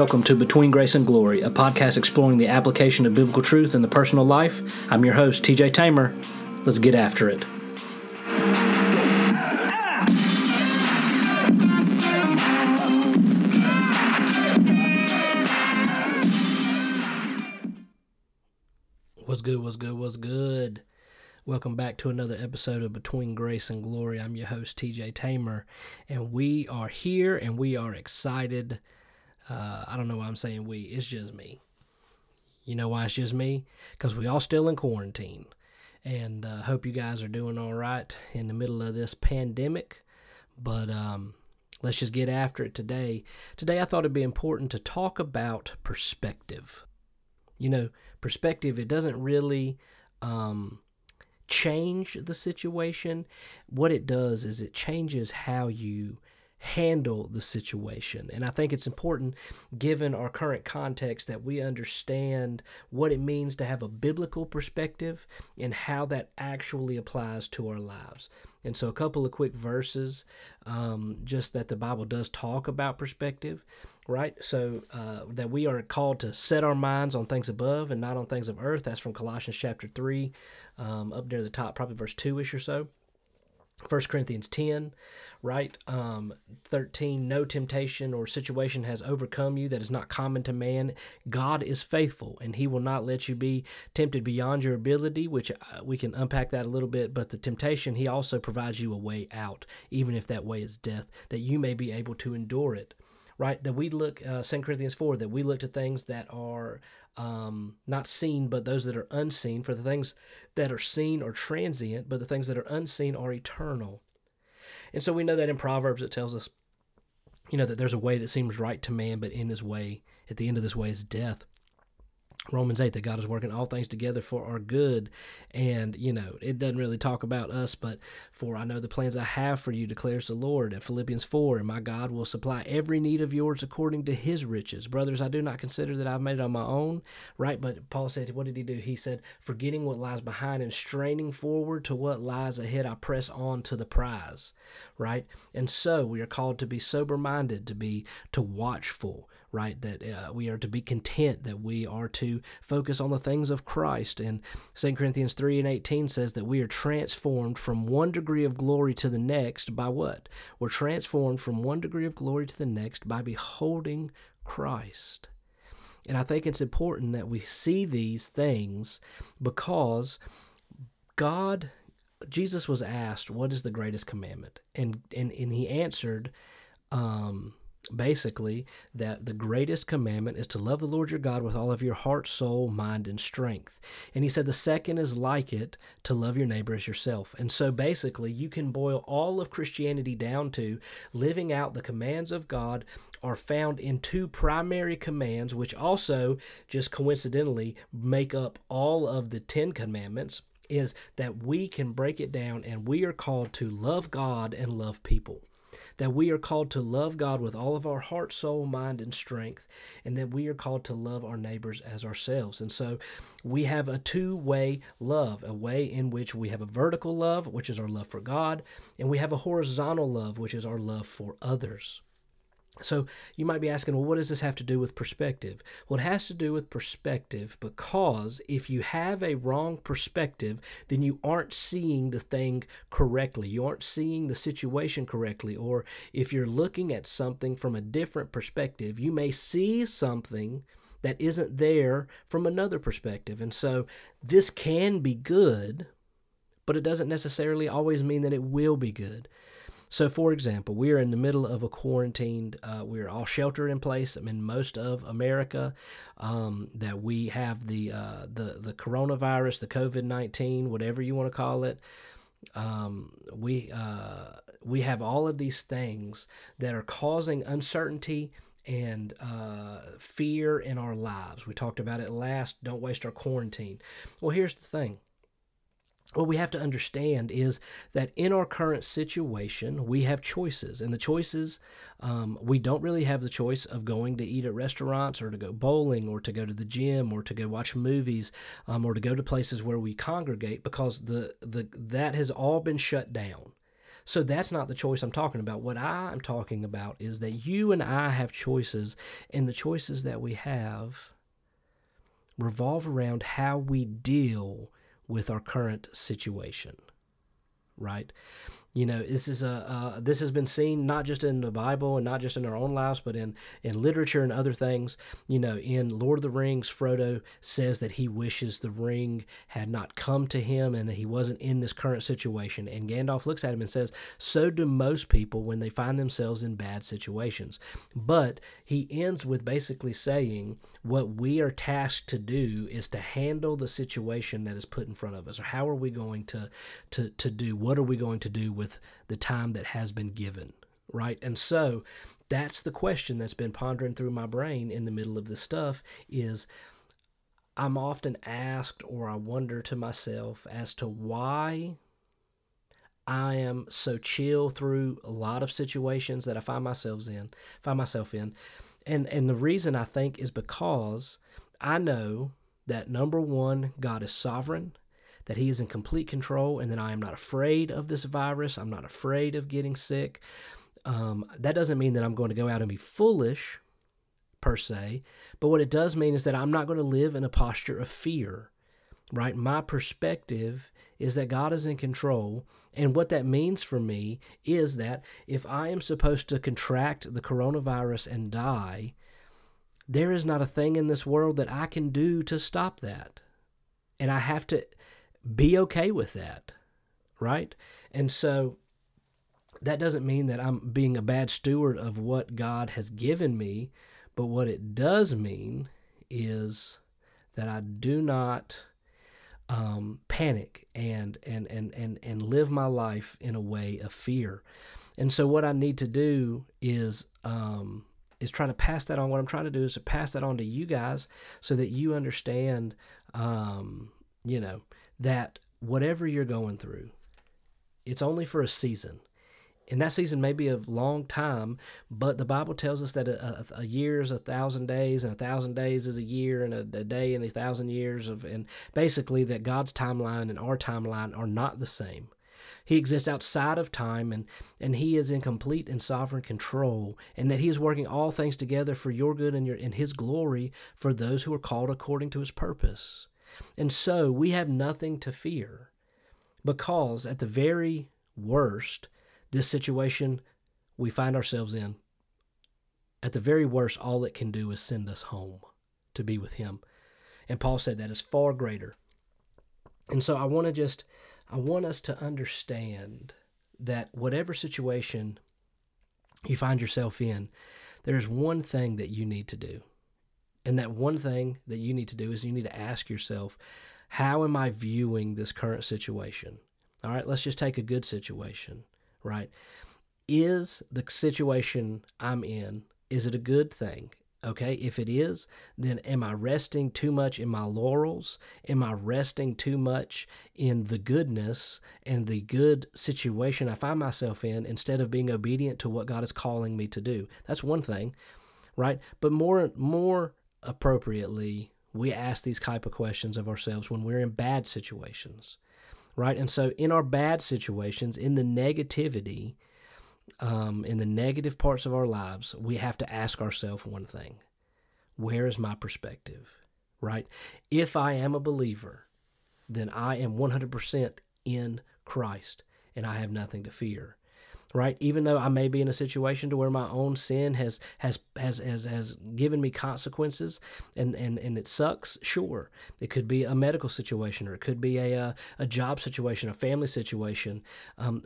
Welcome to Between Grace and Glory, a podcast exploring the application of biblical truth in the personal life. I'm your host, T.J. Tamer. Let's get after it. What's good, what's good, what's good? Welcome back to another episode of Between Grace and Glory. I'm your host, T.J. Tamer, and we are here and we are excited. I don't know why I'm saying we. It's just me. You know why it's just me? Because we all still in quarantine. And I hope you guys are doing all right in the middle of this pandemic. But let's just get after it today. Today I thought it'd be important to talk about perspective. You know, perspective, it doesn't really change the situation. What it does is it changes how you handle the situation. And I think it's important, given our current context, that we understand what it means to have a biblical perspective and how that actually applies to our lives. And so a couple of quick verses, just that the Bible does talk about perspective, right? So that we are called to set our minds on things above and not on things of earth. That's from Colossians chapter 3, up near the top, probably verse 2-ish or so. First Corinthians 10, right? 13, no temptation or situation has overcome you that is not common to man. God is faithful, and he will not let you be tempted beyond your ability, which we can unpack that a little bit, but the temptation, he also provides you a way out, even if that way is death, that you may be able to endure it, right? That we look, 2 Corinthians 4, that we look to things that are not seen, but those that are unseen, for the things that are seen are transient, but the things that are unseen are eternal. And so we know that in Proverbs it tells us, you know, that there's a way that seems right to man, but in his way, at the end of this way is death. Romans 8, that God is working all things together for our good. And, you know, it doesn't really talk about us, but for I know the plans I have for you, declares the Lord. At Philippians 4, and my God will supply every need of yours according to his riches. Brothers, I do not consider that I've made it on my own, right? But Paul said, what did he do? He said, forgetting what lies behind and straining forward to what lies ahead, I press on to the prize, right? And so we are called to be sober-minded, to watchful, right? That we are to be content, that we are to focus on the things of Christ. And 2 Corinthians 3:18 says that we are transformed from one degree of glory to the next by what? We're transformed from one degree of glory to the next by beholding Christ. And I think it's important that we see these things because Jesus was asked, what is the greatest commandment? And he answered, basically, that the greatest commandment is to love the Lord your God with all of your heart, soul, mind, and strength. And he said the second is like it, to love your neighbor as yourself. And so basically, you can boil all of Christianity down to living out the commands of God are found in two primary commands, which also, just coincidentally, make up all of the 10 commandments, is that we can break it down and we are called to love God and love people. That we are called to love God with all of our heart, soul, mind, and strength, and that we are called to love our neighbors as ourselves. And so we have a two-way love, a way in which we have a vertical love, which is our love for God, and we have a horizontal love, which is our love for others. So you might be asking, well, what does this have to do with perspective? Well, it has to do with perspective because if you have a wrong perspective, then you aren't seeing the thing correctly. You aren't seeing the situation correctly. Or if you're looking at something from a different perspective, you may see something that isn't there from another perspective. And so this can be good, but it doesn't necessarily always mean that it will be good. So, for example, we are in the middle of a quarantine. We are all sheltered in place. I'm in most of America. That we have the coronavirus, the COVID-19, whatever you want to call it. We have all of these things that are causing uncertainty and fear in our lives. We talked about it last. Don't waste our quarantine. Well, here's the thing. What we have to understand is that in our current situation, we have choices. And the choices, we don't really have the choice of going to eat at restaurants or to go bowling or to go to the gym or to go watch movies or to go to places where we congregate because that has all been shut down. So that's not the choice I'm talking about. What I'm talking about is that you and I have choices, and the choices that we have revolve around how we deal with our current situation, right? You know, this is this has been seen not just in the Bible and not just in our own lives, but in literature and other things. You know, in Lord of the Rings, Frodo says that he wishes the ring had not come to him and that he wasn't in this current situation. And Gandalf looks at him and says, so do most people when they find themselves in bad situations. But he ends with basically saying what we are tasked to do is to handle the situation that is put in front of us. Or how are we going to do? What are we going to do with the time that has been given, right? And so that's the question that's been pondering through my brain in the middle of this stuff is I'm often asked, or I wonder to myself as to why I am so chill through a lot of situations that I find myself in. And the reason I think is because I know that, number one, God is sovereign, that he is in complete control, and that I am not afraid of this virus. I'm not afraid of getting sick. That doesn't mean that I'm going to go out and be foolish, per se, but what it does mean is that I'm not going to live in a posture of fear, right? My perspective is that God is in control, and what that means for me is that if I am supposed to contract the coronavirus and die, there is not a thing in this world that I can do to stop that, and I have to be okay with that, right? And so that doesn't mean that I'm being a bad steward of what God has given me, but what it does mean is that I do not panic and live my life in a way of fear. And so what I need to do is try to pass that on. What I'm trying to do is to pass that on to you guys so that you understand, that whatever you're going through, it's only for a season. And that season may be a long time, but the Bible tells us that a year is 1,000 days, and 1,000 days is a year, and a day and 1,000 years of, and basically that God's timeline and our timeline are not the same. He exists outside of time, and he is in complete and sovereign control, and that he is working all things together for your good and in his glory for those who are called according to his purpose. And so we have nothing to fear, because at the very worst, this situation we find ourselves in, at the very worst, all it can do is send us home to be with him. And Paul said that is far greater. And so I want us to understand that whatever situation you find yourself in, there's one thing that you need to do. And that one thing that you need to do is you need to ask yourself, how am I viewing this current situation? All right, let's just take a good situation, right? Is the situation I'm in, is it a good thing? Okay, if it is, then am I resting too much in my laurels? Am I resting too much in the goodness and the good situation I find myself in instead of being obedient to what God is calling me to do? That's one thing, right? But more appropriately, we ask these type of questions of ourselves when we're in bad situations, right? And so in our bad situations, in the negativity, in the negative parts of our lives, we have to ask ourselves one thing: where is my perspective, right? If I am a believer, then I am 100% in Christ, and I have nothing to fear. Right, even though I may be in a situation to where my own sin has given me consequences, and it sucks. Sure, it could be a medical situation, or it could be a job situation, a family situation,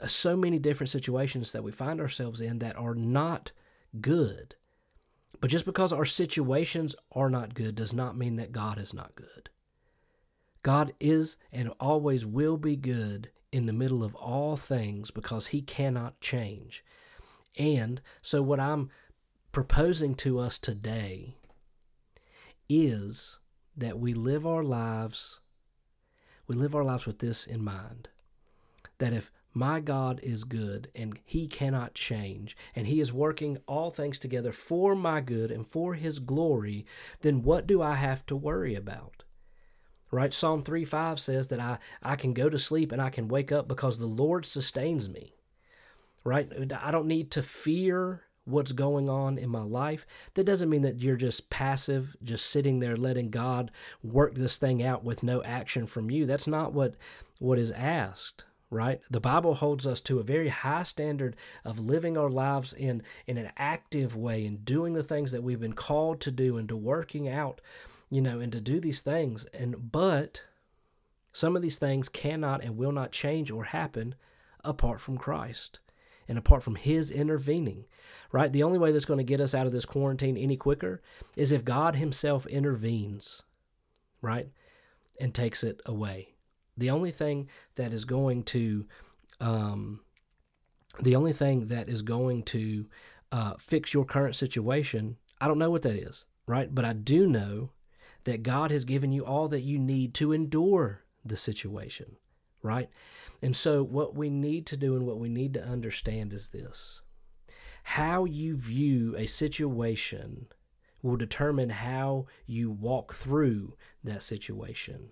so many different situations that we find ourselves in that are not good. But just because our situations are not good does not mean that God is not good. God is and always will be good in the middle of all things, because he cannot change. And so what I'm proposing to us today is that we live our lives with this in mind, that if my God is good and he cannot change, and he is working all things together for my good and for his glory, then what do I have to worry about? Right? Psalm 3:5 says that I can go to sleep and I can wake up because the Lord sustains me. right? I don't need to fear what's going on in my life. That doesn't mean that you're just passive, just sitting there letting God work this thing out with no action from you. That's not what is asked, right? The Bible holds us to a very high standard of living our lives in an active way and doing the things that we've been called to do and to working out, you know, and to do these things. But some of these things cannot and will not change or happen apart from Christ and apart from His intervening, right? The only way that's going to get us out of this quarantine any quicker is if God Himself intervenes, right, and takes it away. The only thing that is going to fix your current situation, I don't know what that is, right? But I do know that God has given you all that you need to endure the situation, right? And so what we need to do and what we need to understand is this: how you view a situation will determine how you walk through that situation.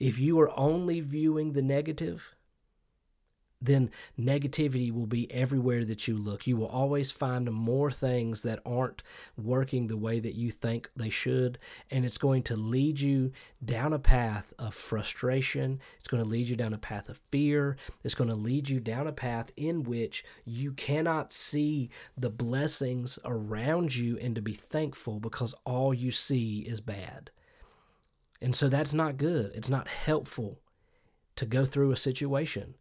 If you are only viewing the negative, then negativity will be everywhere that you look. You will always find more things that aren't working the way that you think they should, and it's going to lead you down a path of frustration. It's going to lead you down a path of fear. It's going to lead you down a path in which you cannot see the blessings around you and to be thankful, because all you see is bad. And so that's not good. It's not helpful to go through a situation.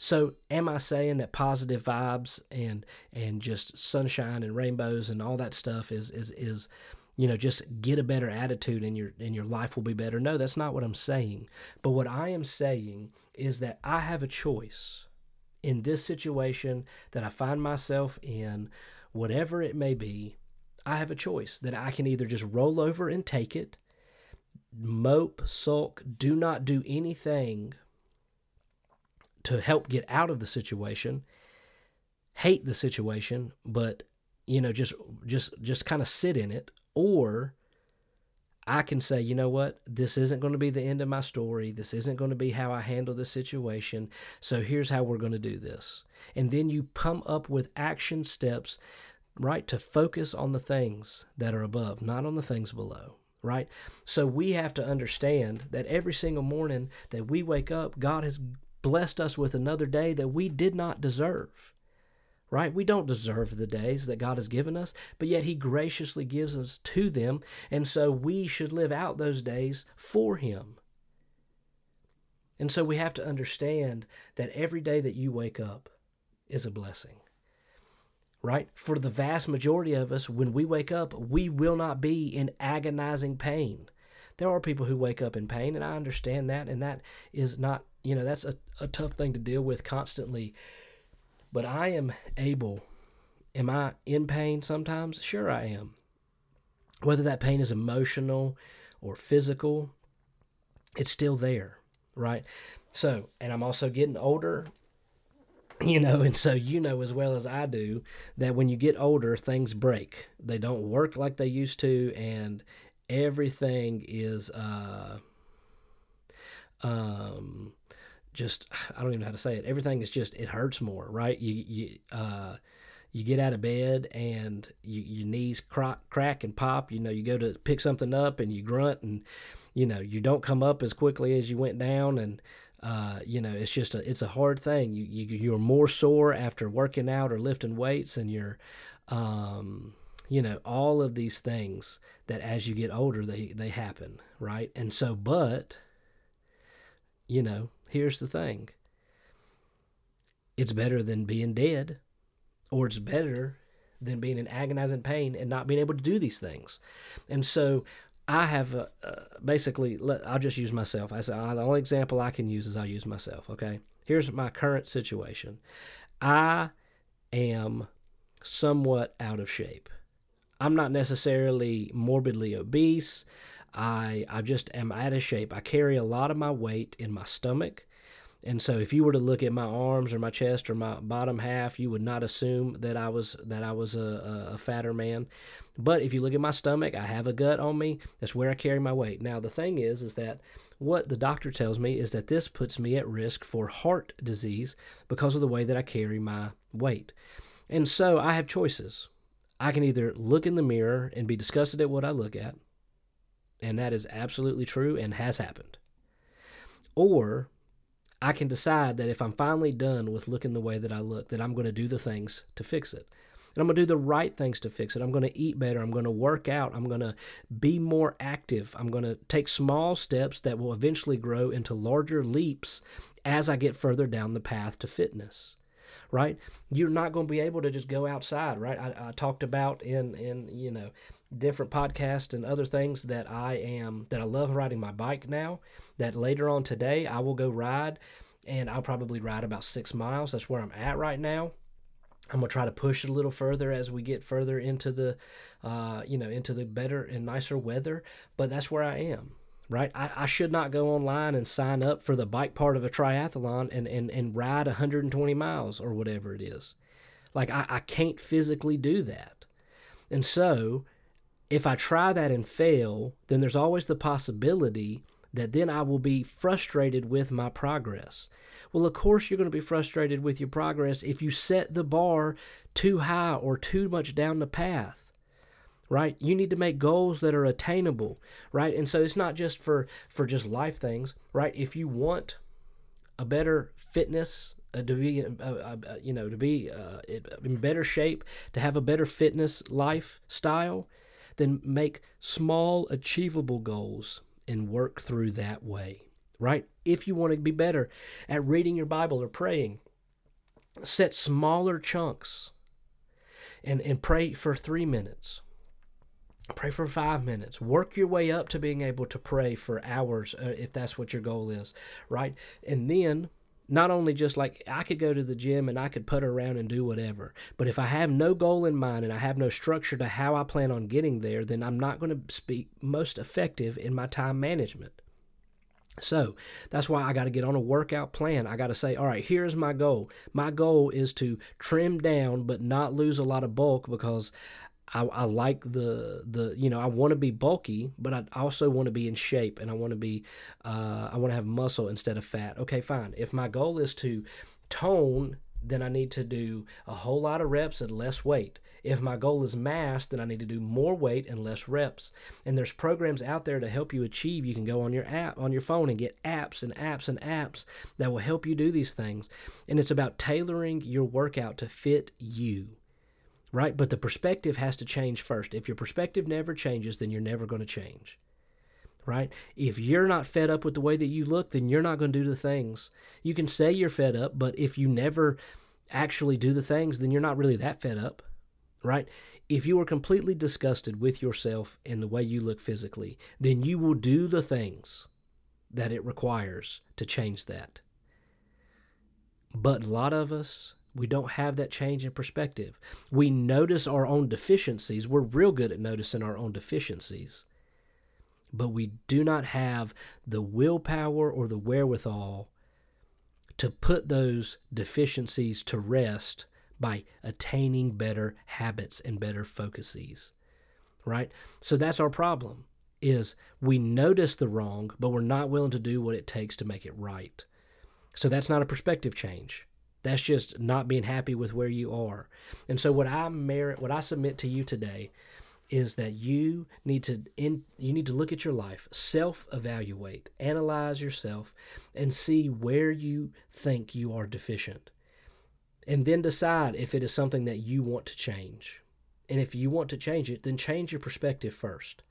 So am I saying that positive vibes and just sunshine and rainbows and all that stuff is you know, just get a better attitude and your life will be better? No, that's not what I'm saying. But what I am saying is that I have a choice in this situation that I find myself in, whatever it may be. I have a choice that I can either just roll over and take it, mope, sulk, do not do anything to help get out of the situation, hate the situation, but, you know, just kind of sit in it. Or I can say, you know what, this isn't going to be the end of my story. This isn't going to be how I handle this situation. So here's how we're going to do this. And then you come up with action steps, right, to focus on the things that are above, not on the things below. Right? So we have to understand that every single morning that we wake up, God has blessed us with another day that we did not deserve. Right? We don't deserve the days that God has given us, but yet He graciously gives us to them. And so we should live out those days for Him. And so we have to understand that every day that you wake up is a blessing. Right? For the vast majority of us, when we wake up, we will not be in agonizing pain. There are people who wake up in pain, and I understand that, and that is not, you know, that's a tough thing to deal with constantly. But I am able. Am I in pain sometimes? Sure I am. Whether that pain is emotional or physical, it's still there, right? So, and I'm also getting older. You know, and so you know as well as I do that when you get older, things break. They don't work like they used to, and everything is just, I don't even know how to say it. Everything is just, it hurts more, right? You get out of bed and your knees crack and pop. You know, you go to pick something up and you grunt, and you know, you don't come up as quickly as you went down, and you know, it's just it's a hard thing. You're more sore after working out or lifting weights, and you're, you know, all of these things that as you get older, they happen, right? And so, but, you know, here's the thing. It's better than being dead, or it's better than being in agonizing pain and not being able to do these things. And so I have basically, I'll just use myself. I say, the only example I can use is I use myself, okay? Here's my current situation. I am somewhat out of shape. I'm not necessarily morbidly obese. I just am out of shape. I carry a lot of my weight in my stomach. And so if you were to look at my arms or my chest or my bottom half, you would not assume that I was a fatter man. But if you look at my stomach, I have a gut on me. That's where I carry my weight. Now, the thing is that what the doctor tells me is that this puts me at risk for heart disease because of the way that I carry my weight. And so I have choices. I can either look in the mirror and be disgusted at what I look at, and that is absolutely true and has happened. Or I can decide that if I'm finally done with looking the way that I look, that I'm going to do the things to fix it. And I'm going to do the right things to fix it. I'm going to eat better. I'm going to work out. I'm going to be more active. I'm going to take small steps that will eventually grow into larger leaps as I get further down the path to fitness, right? You're not going to be able to just go outside, right? I talked about in different podcasts and other things that I love riding my bike now, that later on today I will go ride, and I'll probably ride about 6 miles. That's where I'm at right now. I'm going to try to push it a little further as we get further into the better and nicer weather, but that's where I am, right? I should not go online and sign up for the bike part of a triathlon and ride 120 miles or whatever it is. Like, I can't physically do that. And so if I try that and fail, then there's always the possibility that then I will be frustrated with my progress. Well, of course you're going to be frustrated with your progress if you set the bar too high or too much down the path, right? You need to make goals that are attainable, right? And so it's not just for just life things, right? If you want a better fitness, to be in better shape, to have a better fitness lifestyle, then make small, achievable goals and work through that way, right? If you want to be better at reading your Bible or praying, set smaller chunks and pray for 3 minutes. Pray for 5 minutes. Work your way up to being able to pray for hours if that's what your goal is, right? And then not only just like I could go to the gym and I could putter around and do whatever, but if I have no goal in mind and I have no structure to how I plan on getting there, then I'm not going to be most effective in my time management. So that's why I got to get on a workout plan. I got to say, all right, here's my goal. My goal is to trim down but not lose a lot of bulk, because I like I want to be bulky, but I also want to be in shape, and I want to be, I want to have muscle instead of fat. Okay, fine. If my goal is to tone, then I need to do a whole lot of reps and less weight. If my goal is mass, then I need to do more weight and less reps. And there's programs out there to help you achieve. You can go on your app, on your phone, and get apps and apps and apps that will help you do these things. And it's about tailoring your workout to fit you, right? But the perspective has to change first. If your perspective never changes, then you're never going to change, right? If you're not fed up with the way that you look, then you're not going to do the things. You can say you're fed up, but if you never actually do the things, then you're not really that fed up, right? If you are completely disgusted with yourself and the way you look physically, then you will do the things that it requires to change that. But a lot of us, we don't have that change in perspective. We notice our own deficiencies. We're real good at noticing our own deficiencies. But we do not have the willpower or the wherewithal to put those deficiencies to rest by attaining better habits and better focuses, right? So that's our problem, is we notice the wrong, but we're not willing to do what it takes to make it right. So that's not a perspective change. That's just not being happy with where you are. And so what I submit to you today is that you need to look at your life, self-evaluate, analyze yourself, and see where you think you are deficient. And then decide if it is something that you want to change. And if you want to change it, then change your perspective first.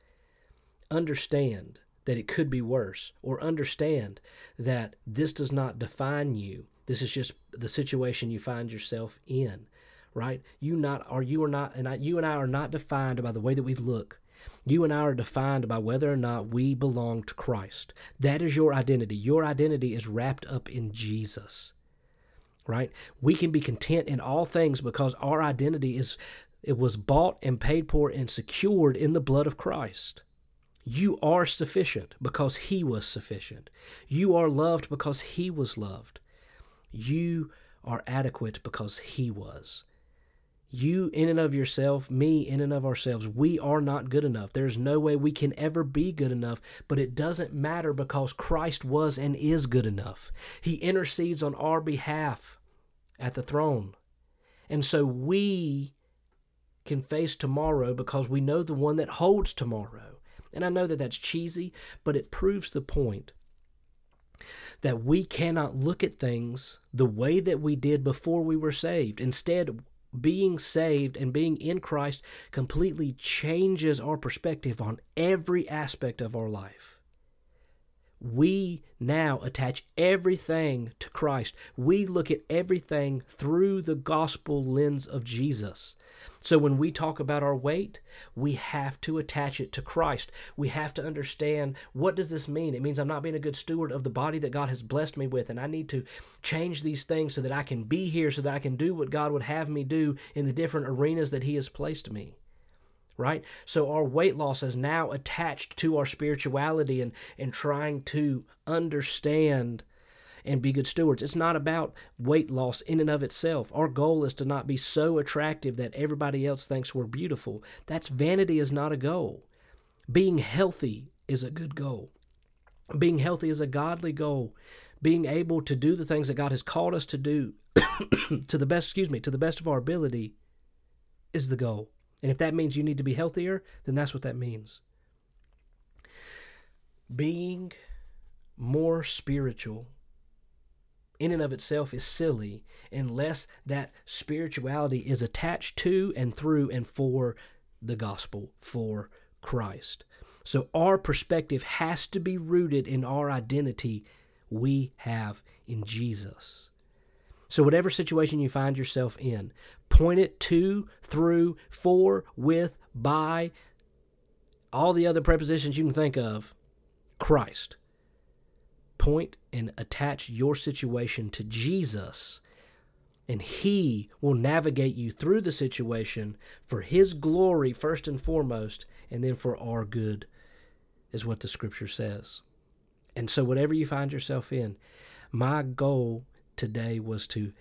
Understand that it could be worse, or understand that this does not define you. This is just the situation you find yourself in, right? You and I are not defined by the way that we look. You and I are defined by whether or not we belong to Christ. That is your identity. Your identity is wrapped up in Jesus, right? We can be content in all things because our identity was bought and paid for and secured in the blood of Christ. You are sufficient because He was sufficient. You are loved because He was loved. You are adequate because He was. You in and of yourself, me in and of ourselves, we are not good enough. There's no way we can ever be good enough, but it doesn't matter because Christ was and is good enough. He intercedes on our behalf at the throne. And so we can face tomorrow because we know the one that holds tomorrow. And I know that that's cheesy, but it proves the point that we cannot look at things the way that we did before we were saved. Instead, being saved and being in Christ completely changes our perspective on every aspect of our life. We now attach everything to Christ. We look at everything through the gospel lens of Jesus. So when we talk about our weight, we have to attach it to Christ. We have to understand, what does this mean? It means I'm not being a good steward of the body that God has blessed me with, and I need to change these things so that I can be here, so that I can do what God would have me do in the different arenas that He has placed me. Right? So our weight loss is now attached to our spirituality and trying to understand and be good stewards. It's not about weight loss in and of itself. Our goal is to not be so attractive that everybody else thinks we're beautiful. That's vanity is not a goal. Being healthy is a good goal. Being healthy is a godly goal. Being able to do the things that God has called us to do to the best of our ability is the goal. And if that means you need to be healthier, then that's what that means. Being more spiritual in and of itself is silly unless that spirituality is attached to and through and for the gospel, for Christ. So our perspective has to be rooted in our identity we have in Jesus. So whatever situation you find yourself in, point it to, through, for, with, by, all the other prepositions you can think of, Christ. Point and attach your situation to Jesus, and He will navigate you through the situation for His glory first and foremost, and then for our good, is what the Scripture says. And so whatever you find yourself in, my goal today was to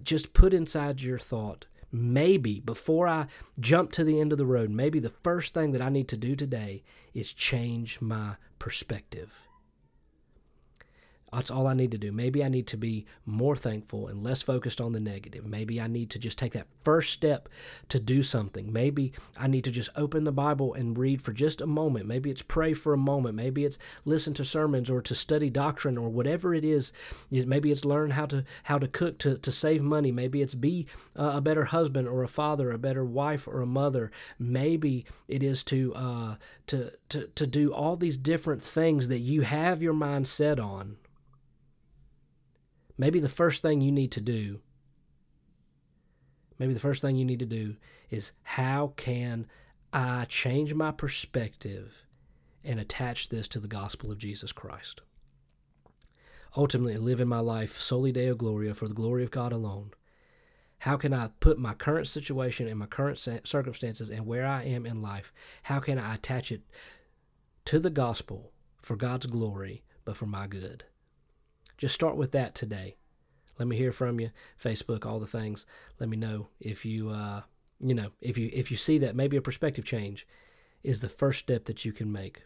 just put inside your thought, maybe before I jump to the end of the road, maybe the first thing that I need to do today is change my perspective. That's all I need to do. Maybe I need to be more thankful and less focused on the negative. Maybe I need to just take that first step to do something. Maybe I need to just open the Bible and read for just a moment. Maybe it's pray for a moment. Maybe it's listen to sermons or to study doctrine or whatever it is. Maybe it's learn how to cook to save money. Maybe it's be a better husband or a father, a better wife or a mother. Maybe it is to do all these different things that you have your mind set on. Maybe the first thing you need to do, is how can I change my perspective and attach this to the gospel of Jesus Christ? Ultimately, living my life soli Deo Gloria, for the glory of God alone. How can I put my current situation and my current circumstances and where I am in life, how can I attach it to the gospel for God's glory, but for my good? Just start with that today. Let me hear from you. Facebook, all the things. Let me know if you, if you see that maybe a perspective change is the first step that you can make.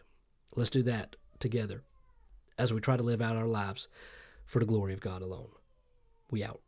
Let's do that together as we try to live out our lives for the glory of God alone. We out.